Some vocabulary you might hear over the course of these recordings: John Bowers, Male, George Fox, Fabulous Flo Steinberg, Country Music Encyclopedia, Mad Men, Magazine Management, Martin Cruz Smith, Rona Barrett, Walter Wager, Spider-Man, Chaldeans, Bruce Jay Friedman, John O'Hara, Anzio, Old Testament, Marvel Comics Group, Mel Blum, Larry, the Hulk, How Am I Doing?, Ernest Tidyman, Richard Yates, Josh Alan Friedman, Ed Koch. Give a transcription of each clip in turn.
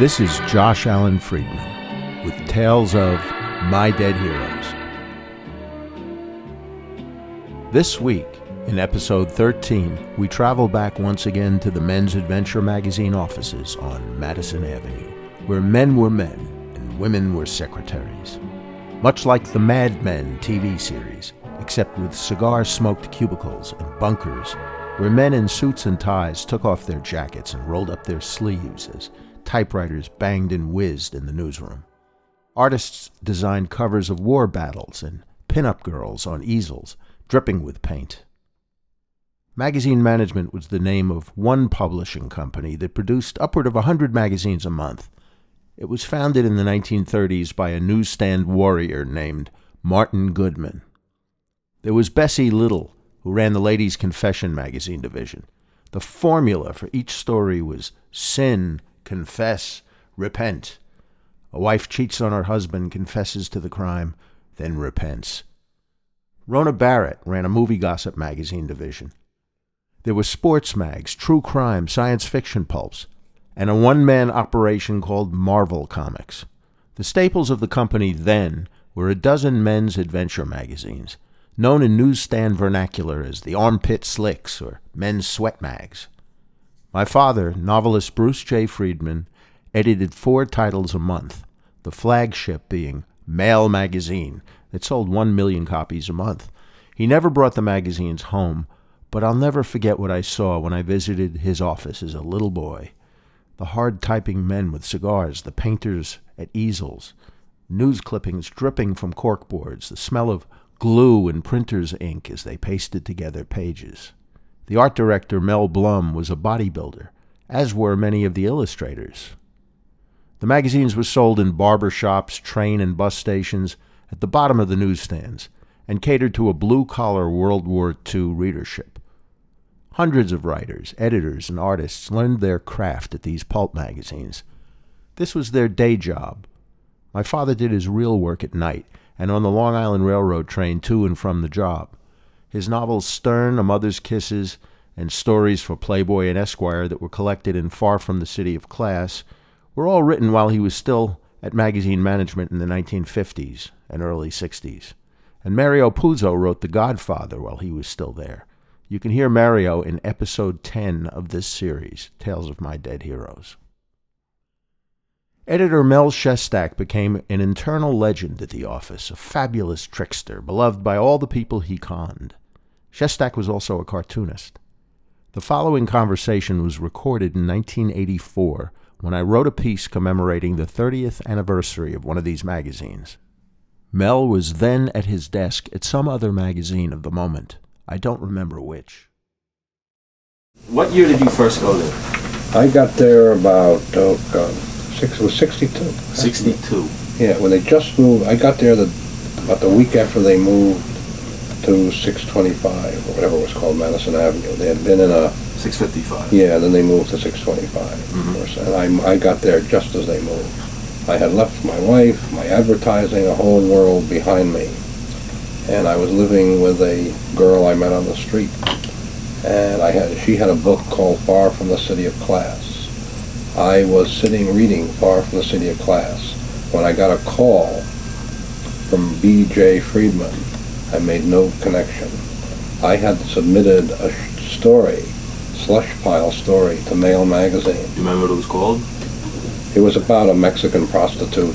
This is Josh Alan Friedman with Tales of My Dead Heroes. This week, in episode 13, we travel back once again to the Men's Adventure magazine offices on Madison Avenue, where men were men and women were secretaries. Much like the Mad Men TV series, except with cigar-smoked cubicles and bunkers, where men in suits and ties took off their jackets and rolled up their sleeves as typewriters banged and whizzed in the newsroom. Artists designed covers of war battles and pin-up girls on easels, dripping with paint. Magazine Management was the name of one publishing company that produced upward of 100 magazines a month. It was founded in the 1930s by a newsstand warrior named Martin Goodman. There was Bessie Little, who ran the Ladies' Confession magazine division. The formula for each story was sin, confess, repent. A wife cheats on her husband, confesses to the crime, then repents. Rona Barrett ran a movie gossip magazine division. There were sports mags, true crime, science fiction pulps, and a one-man operation called Marvel Comics. The staples of the company then were a dozen men's adventure magazines, known in newsstand vernacular as the Armpit Slicks or Men's Sweat Mags. My father, novelist Bruce Jay Friedman, edited 4 titles a month, the flagship being Male magazine that sold 1 million copies a month. He never brought the magazines home, but I'll never forget what I saw when I visited his office as a little boy. The hard-typing men with cigars, the painters at easels, news clippings dripping from corkboards, the smell of glue and printer's ink as they pasted together pages. The art director, Mel Blum, was a bodybuilder, as were many of the illustrators. The magazines were sold in barber shops, train and bus stations, at the bottom of the newsstands, and catered to a blue-collar World War II readership. Hundreds of writers, editors, and artists learned their craft at these pulp magazines. This was their day job. My father did his real work at night, and on the Long Island Railroad train to and from the job. His novels Stern, A Mother's Kisses, and stories for Playboy and Esquire that were collected in Far From the City of Class were all written while he was still at magazine management in the 1950s and early 60s. And Mario Puzo wrote The Godfather while he was still there. You can hear Mario in episode 10 of this series, Tales of My Dead Heroes. Editor Mel Shestack became an internal legend at the office, a fabulous trickster, beloved by all the people he conned. Shestack was also a cartoonist. The following conversation was recorded in 1984 when I wrote a piece commemorating the 30th anniversary of one of these magazines. Mel was then at his desk at some other magazine of the moment. I don't remember which. What year did you first go there? I got there about, it was 62. 62. Yeah, when they just moved. I got there about the week after they moved to 625 or whatever it was called, Madison Avenue. They had been in a 655. Yeah, and then they moved to 625. Mm-hmm. Of course, and I got there just as they moved. I had left my wife, my advertising, a whole world behind me, and I was living with a girl I met on the street, and she had a book called Far From the City of Class. I was sitting reading Far From the City of Class when I got a call from B.J. Friedman. I made no connection. I had submitted a story, slush pile story, to Male magazine. Do you remember what it was called? It was about a Mexican prostitute,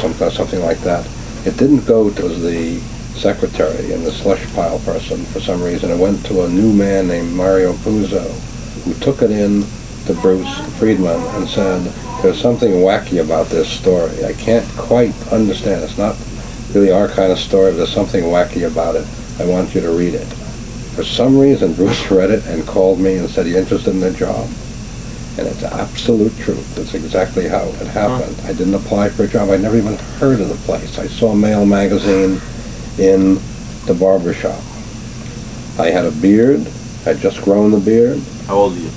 something like that. It didn't go to the secretary and the slush pile person for some reason. It went to a new man named Mario Puzo, who took it in to Bruce Friedman and said, there's something wacky about this story. I can't quite understand. It's not really our kind of story, but there's something wacky about it. I want you to read it. For some reason, Bruce read it and called me and said he's interested in the job. And it's absolute truth. That's exactly how it happened. Huh. I didn't apply for a job. I never even heard of the place. I saw Male magazine in the barbershop. I had a beard. I'd just grown the beard. How old are you?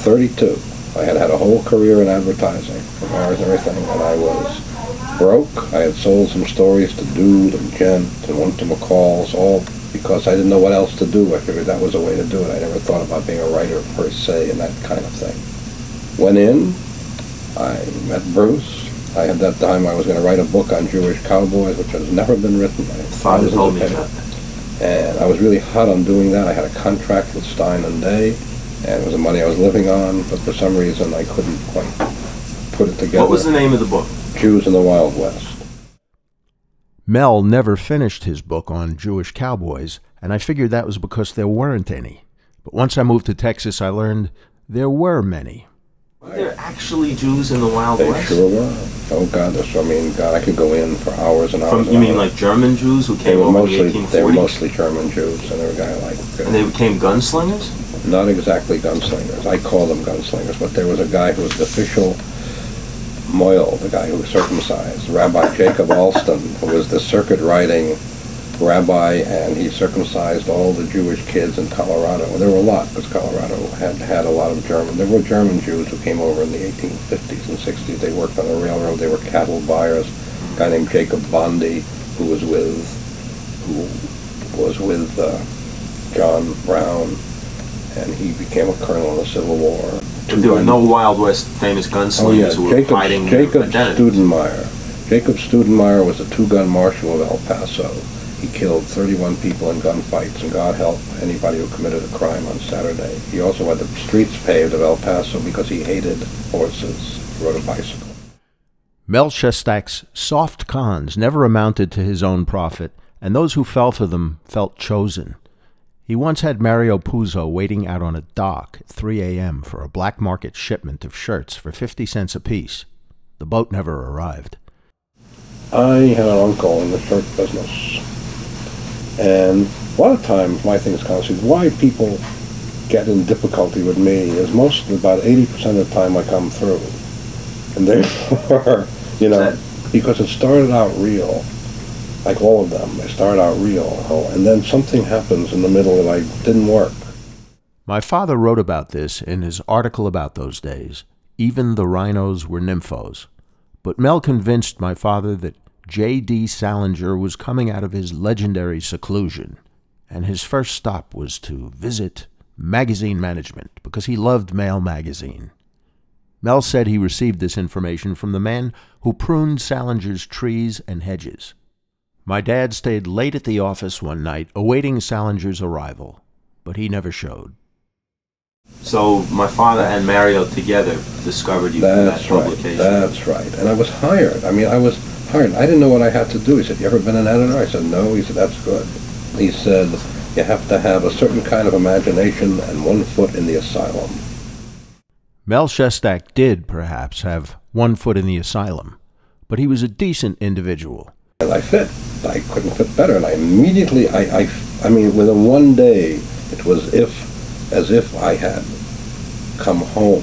32. I had a whole career in advertising, for hours and everything, and I was broke. I had sold some stories to Dude and Gent and one to McCall's, all because I didn't know what else to do. I figured that was a way to do it. I never thought about being a writer per se and that kind of thing. Went in, I met Bruce. I, at that time, I was going to write a book on Jewish cowboys, which has never been written. My father told me that. And I was really hot on doing that. I had a contract with Stein and Day, and it was the money I was living on, but for some reason I couldn't quite put it together. What was the name of the book? Jews in the Wild West. Mel never finished his book on Jewish cowboys, and I figured that was because there weren't any. But once I moved to Texas, I learned there were many. Were there actually Jews in the Wild West? They sure were. Oh, God, I could go in for hours and hours. You mean like German Jews who came over in the 1840s? They were mostly German Jews, and they were And they became gunslingers? Not exactly gunslingers. I call them gunslingers, but there was a guy who was the official Moyle, the guy who was circumcised, Rabbi Jacob Alston, who was the circuit-riding rabbi, and he circumcised all the Jewish kids in Colorado. Well, there were a lot, because Colorado had a lot of German. There were German Jews who came over in the 1850s and 60s. They worked on the railroad. They were cattle buyers. A guy named Jacob Bondi, who was with John Brown, and he became a colonel in the Civil War. There were no Wild West famous gunslingers who were hiding Jacob Studenmayer. Jacob Studenmayer was a two-gun marshal of El Paso. He killed 31 people in gunfights, and God help anybody who committed a crime on Saturday. He also had the streets paved of El Paso because he hated horses. He rode a bicycle. Mel Shestack's soft cons never amounted to his own profit, and those who fell for them felt chosen. He once had Mario Puzo waiting out on a dock at 3 a.m. for a black market shipment of shirts for 50 cents apiece. The boat never arrived. I had an uncle in the shirt business, and a lot of times my thing is why people get in difficulty with me is mostly about 80% of the time I come through. And therefore, because it started out real. Like all of them, they start out real, and then something happens in the middle that didn't work. My father wrote about this in his article about those days. Even the rhinos were nymphos. But Mel convinced my father that J.D. Salinger was coming out of his legendary seclusion, and his first stop was to visit Magazine Management, because he loved Male magazine. Mel said he received this information from the man who pruned Salinger's trees and hedges. My dad stayed late at the office one night, awaiting Salinger's arrival, but he never showed. So my father and Mario together discovered you through that publication. That's right. And I was hired. I didn't know what I had to do. He said, "You ever been an editor?" I said, "No." He said, "That's good." He said, "You have to have a certain kind of imagination and one foot in the asylum." Mel Shestack did, perhaps, have one foot in the asylum, but he was a decent individual. And I fit. I couldn't fit better, and I immediately, within one day, it was as if I had come home.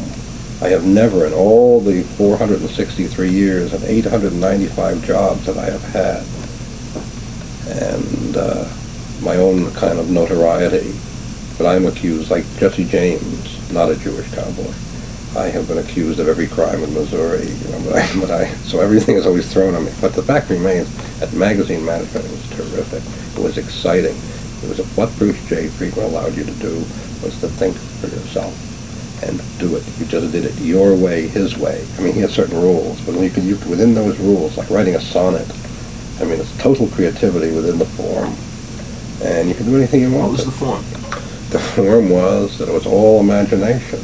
I have never, in all the 463 years and 895 jobs that I have had, and my own kind of notoriety, but I'm accused, like Jesse James, not a Jewish cowboy. I have been accused of every crime in Missouri, so everything is always thrown at me. But the fact remains, at Magazine Management, it was terrific. It was exciting. It was what Bruce J. Friedman allowed you to do was to think for yourself and do it. You just did it your way, his way. He had certain rules, but within those rules, like writing a sonnet, it's total creativity within the form, and you can do anything you want. What was the form? The form was that it was all imagination.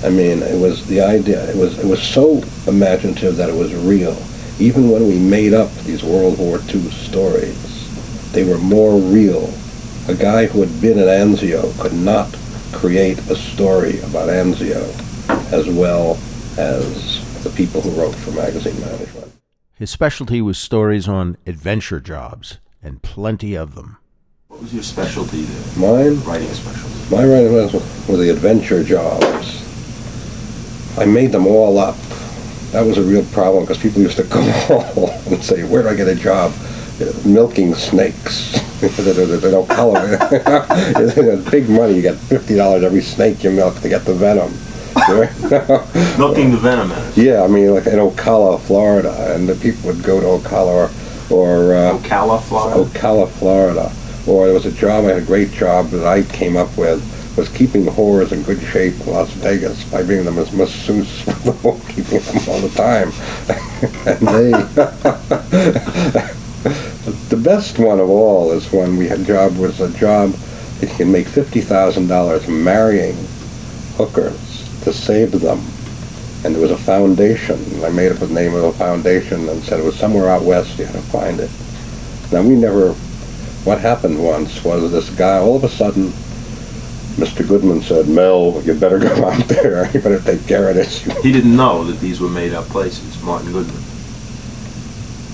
It was the idea. It was so imaginative that it was real. Even when we made up these World War II stories, they were more real. A guy who had been at Anzio could not create a story about Anzio as well as the people who wrote for Magazine Management. His specialty was stories on adventure jobs, and plenty of them. What was your specialty there? Mine? Writing specialty. My writing were the adventure jobs. I made them all up. That was a real problem because people used to call and say, "Where do I get a job?" Milking snakes. They don't follow it. Big money. You get $50 every snake you milk to get the venom. Milking the venom. Yeah, in Ocala, Florida, and the people would go to Ocala or Ocala, Florida. Or there was a job. I had a great job that I came up with. was keeping the whores in good shape in Las Vegas by being them as masseuses for the whole, keeping them all the time. And the best one of all is when we had a job that you can make $50,000 marrying hookers to save them. And there was a foundation. I made up the name of a foundation and said it was somewhere out west, you had to find it. Now we never, what happened once was this guy, all of a sudden, Mr. Goodman said, Mel, you better go out there, you better take care of this. He didn't know that these were made up places, Martin Goodman.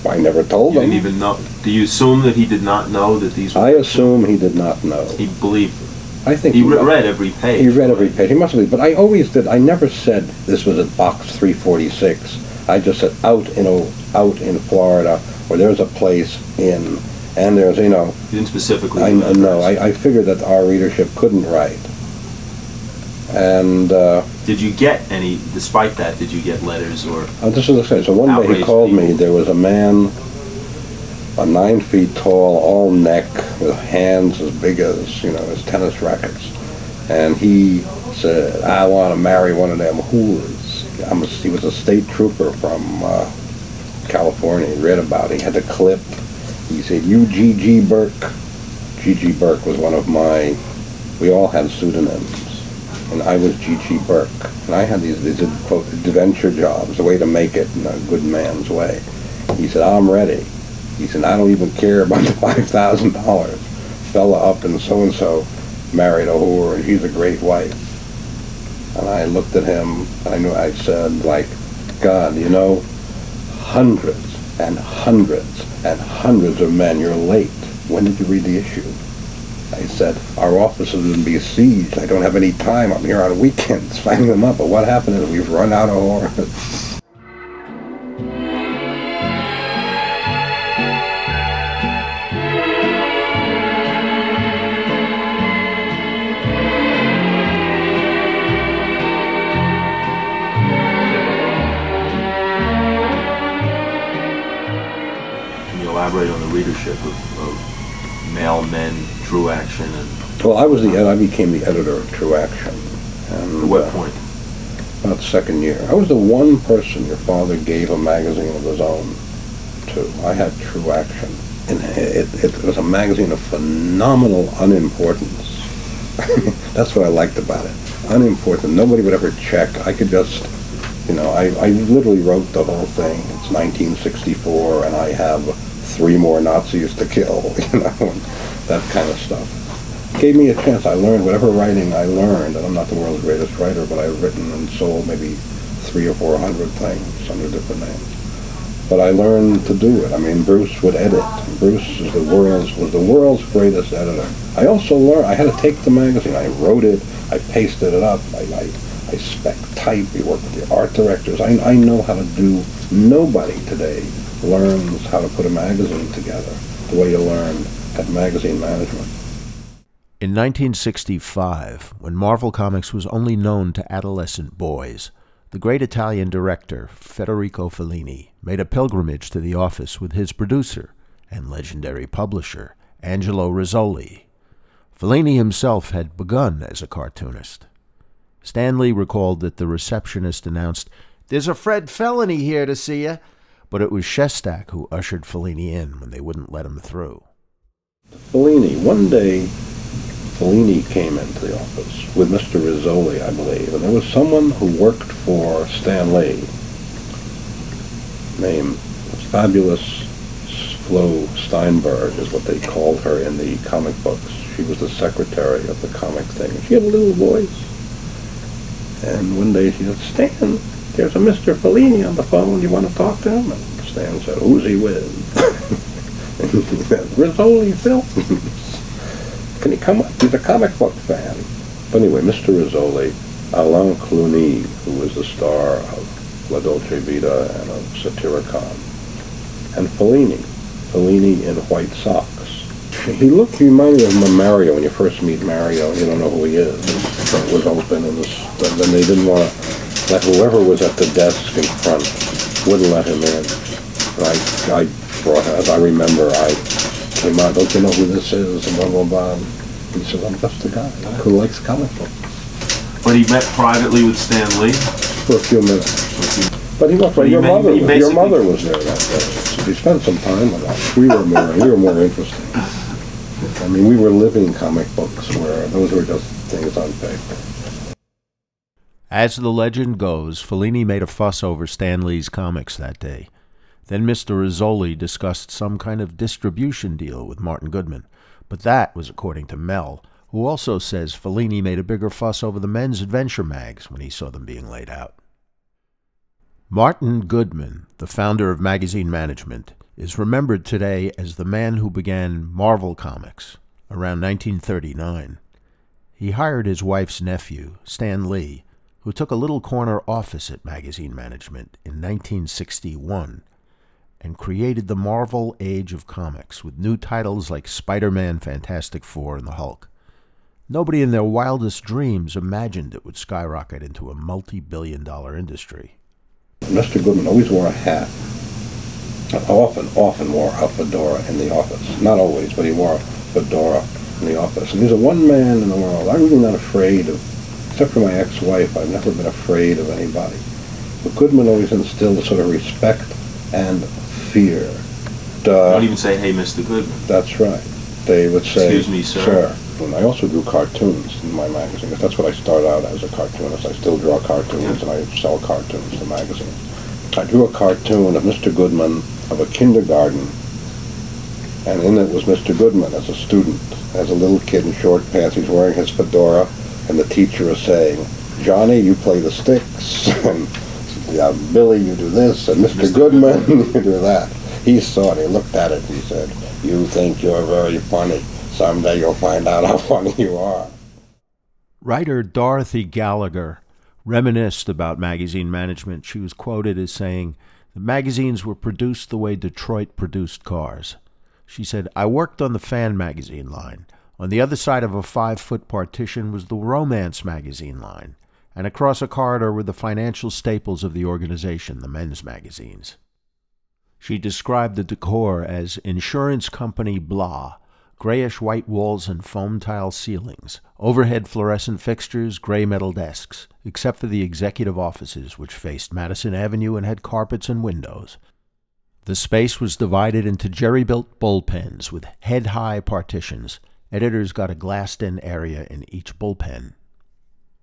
I never told him. You didn't even know. Do you assume that he did not know that these were I assume places? He did not know. He believed it. I think he read every page. He read every page. He must have. But I always did. I never said this was at box 346. I just said out in Florida, or there's a place in, and there's, you know. You didn't specifically. I figured that our readership couldn't write. And did you get any? Despite that, did you get letters or? This is the same. So one day he called me. There was a man, 9 feet tall, all neck, with hands as big as, you know, as tennis rackets. And he said, I want to marry one of them hookers. He was a state trooper from California. He read about it. He had a clip. He said, you G.G. Burke. G.G. Burke was one of my, we all had pseudonyms. And I was G.G. Burke. And I had these quote, adventure jobs, a way to make it in a good man's way. He said, I'm ready. He said, I don't even care about the $5,000. Fella up in so-and-so married a whore, and she's a great wife. And I looked at him, and I knew, I said, like, God, you know, hundreds and hundreds and hundreds of men, you're late. When did you read the issue? I said, our offices will be besieged. I don't have any time. I'm here on weekends finding them up. But what happened is we've run out of whores. On the readership of Male Men, True Action, and well, I became the editor of True Action. And at what point? About second year. I was the one person your father gave a magazine of his own to. I had True Action, and it was a magazine of phenomenal unimportance. That's what I liked about it. Unimportant. Nobody would ever check. I could just, you know, I literally wrote the whole thing. It's 1964, and I have 3 more Nazis to kill, you know, and that kind of stuff. It gave me a chance. I learned whatever writing I learned, and I'm not the world's greatest writer, but I've written and sold maybe 300 or 400 things under different names. But I learned to do it. I mean, Bruce would edit. Bruce is was the world's greatest editor. I also learned, I had to take the magazine. I wrote it, I pasted it up, I spec type, we worked with the art directors. I know how to do, nobody today learns how to put a magazine together the way you learned at magazine management. In 1965, when Marvel Comics was only known to adolescent boys, the great Italian director Federico Fellini made a pilgrimage to the office with his producer and legendary publisher Angelo Rizzoli. Fellini himself had begun as a cartoonist. Stan Lee recalled that the receptionist announced, "There's a Fred Fellini here to see you." But it was Shestack who ushered Fellini in when they wouldn't let him through. Fellini, one day, Fellini came into the office with Mr. Rizzoli, I believe, and there was someone who worked for Stan Lee named Fabulous Flo Steinberg, is what they called her in the comic books. She was the secretary of the comic thing. She had a little voice. And one day she said, Stan, there's a Mr. Fellini on the phone. You want to talk to him? And Stan said, who's he with? And he said, Rizzoli Films. Can he come up? He's a comic book fan. But anyway, Mr. Rizzoli, Alain Cluny, who was the star of La Dolce Vita and of Satyricon, and Fellini in white socks. He looked, reminded him of Mario. When you first meet Mario, you don't know who he is. So it was open, and then they didn't want to, like, whoever was at the desk in front wouldn't let him in. I remember, I came out, don't you know who this is, and blah, blah, blah. he's a fantastic guy who likes comic books. But he met privately with Stan Lee? For a few minutes. But he was, your mother was there that day. We spent some time with us. We were more interested. I mean, we were living comic books where those were just things on paper. As the legend goes, Fellini made a fuss over Stan Lee's comics that day. Then Mr. Rizzoli discussed some kind of distribution deal with Martin Goodman, but that was according to Mel, who also says Fellini made a bigger fuss over the men's adventure mags when he saw them being laid out. Martin Goodman, the founder of Magazine Management, is remembered today as the man who began Marvel Comics around 1939. He hired his wife's nephew, Stan Lee, who took a little corner office at Magazine Management in 1961 and created the Marvel Age of Comics with new titles like Spider-Man, Fantastic Four, and the Hulk. Nobody in their wildest dreams imagined it would skyrocket into a multi-billion-dollar industry. Mr. Goodman always wore a hat. Often wore a fedora in the office. Not always, but he wore a fedora in the office. And he's a one man in the world. I'm really not afraid of, except for my ex-wife, I've never been afraid of anybody. But Goodman always instilled a sort of respect and fear. Don't even say, hey, Mr. Goodman. That's right. They would say, excuse me, sir. When I also drew cartoons in my magazine, because that's what I started out as, a cartoonist. I still draw cartoons, and I sell cartoons to magazines. I drew a cartoon of Mr. Goodman of a kindergarten, and in it was Mr. Goodman as a student, as a little kid in short pants. He's wearing his fedora, and the teacher is saying, Johnny, you play the sticks, and Billy, you do this, and Mr. Goodman, you do that. He saw it. He looked at it. He said, you think you're very funny. Someday you'll find out how funny you are. Writer Dorothy Gallagher reminisced about Magazine Management. She was quoted as saying, the magazines were produced the way Detroit produced cars. She said, I worked on the fan magazine line. On the other side of a 5-foot partition was the romance magazine line. And across a corridor were the financial staples of the organization, the men's magazines. She described the decor as insurance company blah, grayish-white walls and foam-tile ceilings, overhead fluorescent fixtures, gray metal desks, except for the executive offices which faced Madison Avenue and had carpets and windows. The space was divided into jerry-built bullpens with head-high partitions. Editors got a glassed-in area in each bullpen.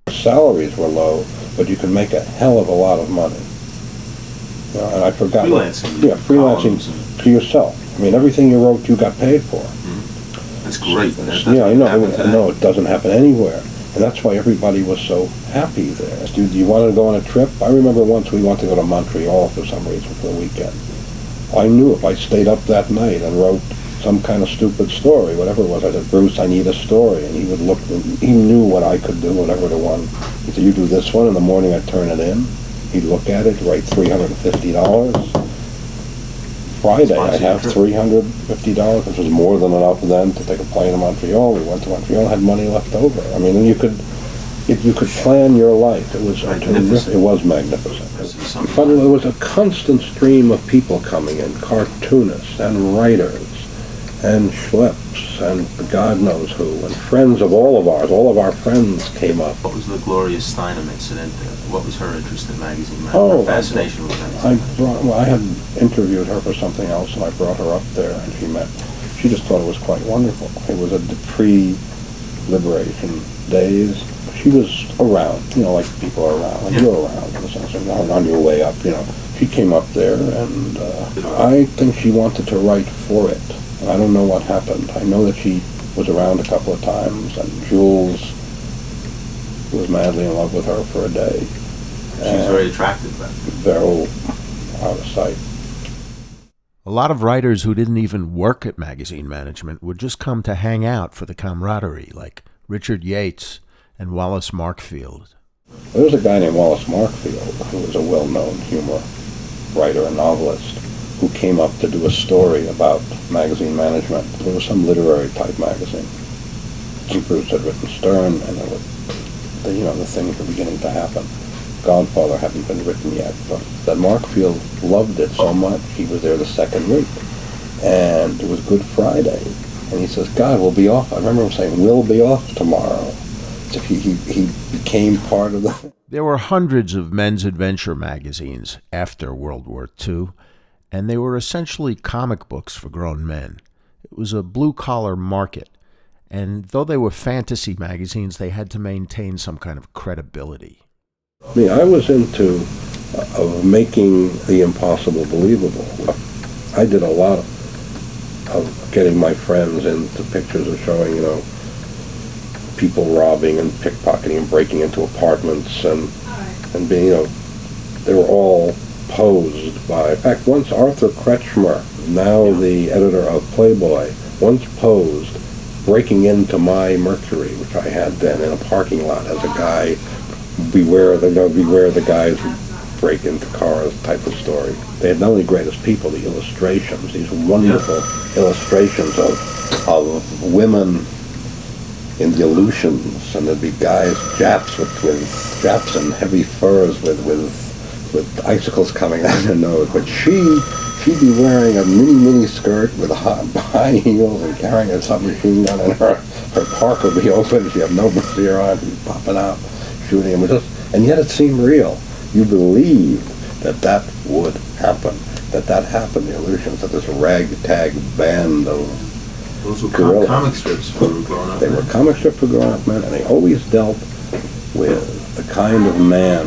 Salaries were low, but you could make a hell of a lot of money. And I forgot. Freelancing. Yeah, freelancing to yourself. I mean, everything you wrote, you got paid for. That's great. Yeah, I know. No, it doesn't happen anywhere, and that's why everybody was so happy there. Do you want to go on a trip? I remember once we wanted to go to Montreal for some reason for the weekend. I knew if I stayed up that night and wrote some kind of stupid story, whatever it was, I said, Bruce, I need a story, and he would look. He knew what I could do, whatever the one. He said, you do this one in the morning. I turn it in. He'd look at it, write $350. Friday, I have $350, which was more than enough then to take a plane to Montreal. We went to Montreal, had money left over. I mean, and you could plan your life. It was magnificent. It was magnificent. But there was a constant stream of people coming in, cartoonists and writers and schleps and God knows who, and friends of all of ours. All of our friends came up. What was the Gloria Steinem incident? What was her interest in Magazine Man? Oh, her fascination with Magazine Man? I had interviewed her for something else, and I brought her up there, and she just thought it was quite wonderful. It was a pre-liberation days. She was around, like people are around, like you're around, in a sense, on your way up, She came up there, and I think she wanted to write for it. I don't know what happened. I know that she was around a couple of times, and Jules was madly in love with her for a day. She was very attractive then. Very out of sight. A lot of writers who didn't even work at Magazine Management would just come to hang out for the camaraderie, like Richard Yates and Wallace Markfield. There was a guy named Wallace Markfield who was a well-known humor writer and novelist, who came up to do a story about Magazine Management. It was some literary type magazine. Bruce had written Stern, and there were, the things were beginning to happen. Godfather hadn't been written yet, but that Markfield loved it so much, he was there the second week. And it was Good Friday, And he says, God, we'll be off. I remember him saying, we'll be off tomorrow. So he became part of the... There were hundreds of men's adventure magazines after World War II, and they were essentially comic books for grown men. It was a blue-collar market, and though they were fantasy magazines, they had to maintain some kind of credibility. I mean, I was into making the impossible believable. I did a lot of getting my friends into pictures of showing, you know, people robbing and pickpocketing and breaking into apartments and being, you know, they were all posed by... In fact, once Arthur Kretschmer, now the editor of Playboy, once posed breaking into my Mercury, which I had then in a parking lot as a guy, beware the guys who break into cars type of story. They had not only greatest people, the illustrations, these wonderful illustrations of women in the Aleutians, and there'd be guys, Japs with Japs and heavy furs with icicles coming out of her nose. But she'd be wearing a mini skirt with high heels and carrying a submachine gun, and her parka would be open. She'd have no brassiere on. She'd be popping out, shooting him. And yet it seemed real. You believed that would happen. That happened. The Aleutians, that this ragtag band of... Those were comic strips for grown-up men. They were comic strips for grown-up men, and they always dealt with the kind of man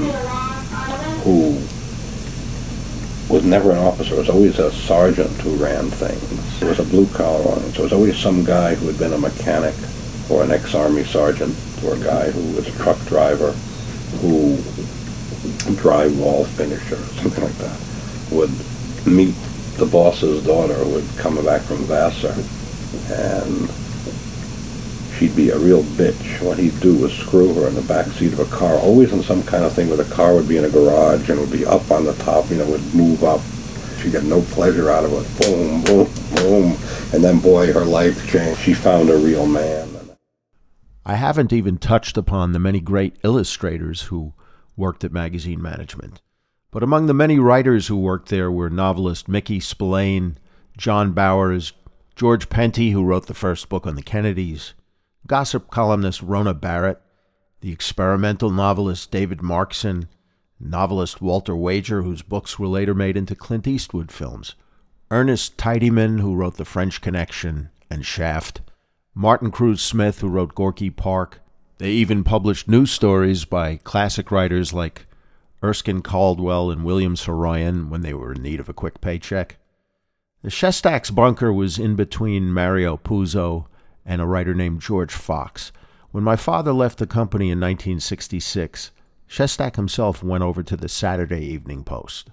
who was never an officer. It was always a sergeant who ran things. It was a blue-collar audience. It was always some guy who had been a mechanic or an ex-army sergeant or a guy who was a truck driver who, drywall finisher, something like that, would meet the boss's daughter who would come back from Vassar. And she'd be a real bitch. What he'd do was screw her in the back seat of a car, always in some kind of thing where the car would be in a garage and would be up on the top, you know, would move up. She got no pleasure out of it. Boom, boom, boom. And then, boy, her life changed. She found a real man. I haven't even touched upon the many great illustrators who worked at Magazine Management. But among the many writers who worked there were novelist Mickey Spillane, John Bowers, George Penty, who wrote the first book on the Kennedys, gossip columnist Rona Barrett, the experimental novelist David Markson, novelist Walter Wager, whose books were later made into Clint Eastwood films, Ernest Tidyman, who wrote The French Connection and Shaft, Martin Cruz Smith, who wrote Gorky Park. They even published news stories by classic writers like Erskine Caldwell and William Saroyan when they were in need of a quick paycheck. The Shestack's bunker was in between Mario Puzo and a writer named George Fox. When my father left the company in 1966, Shestack himself went over to the Saturday Evening Post.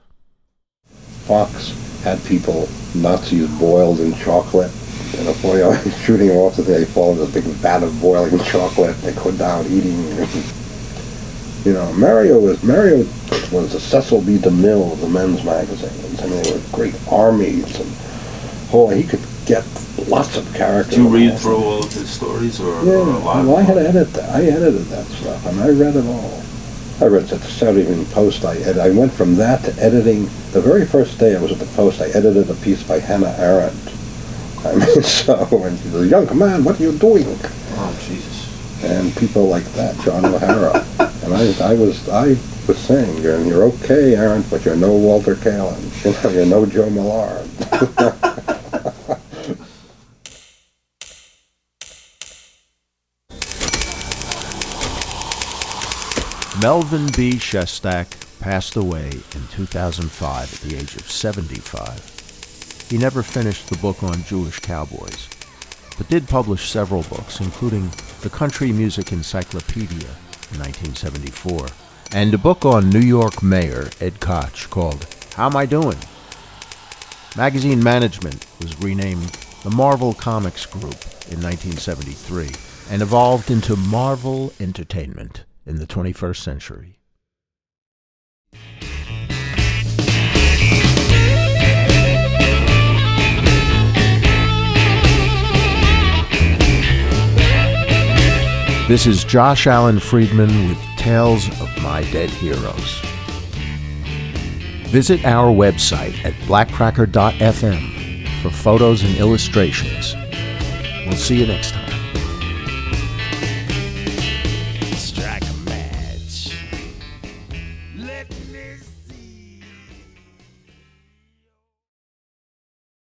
Fox had people, Nazis boiled in chocolate, and a boy shooting them off the day, falling into a big vat of boiling chocolate. They go down eating. You know, Mario was the Cecil B. DeMille of the men's magazines. I mean, they were great armies, and he could get lots of characters. Did you read through all of his stories, or a lot? Well, I had edited that. I edited that stuff, and I read it all. I read it at the Saturday Evening Post. I went from that to editing. The very first day I was at the Post, I edited a piece by Hannah Arendt. I mean, and she said, "Young man, what are you doing?" Oh, Jesus. And people like that, John O'Hara. And I was saying, you're okay, Aaron, but you're no Walter Kalin. You're no Joe Millard. Melvin B. Shestack passed away in 2005 at the age of 75. He never finished the book on Jewish cowboys, but did publish several books, including The Country Music Encyclopedia, 1974, and a book on New York Mayor Ed Koch called How Am I Doing? Magazine Management was renamed the Marvel Comics Group in 1973 and evolved into Marvel Entertainment in the 21st century. This is Josh Alan Friedman with Tales of My Dead Heroes. Visit our website at blackcracker.fm for photos and illustrations. We'll see you next time.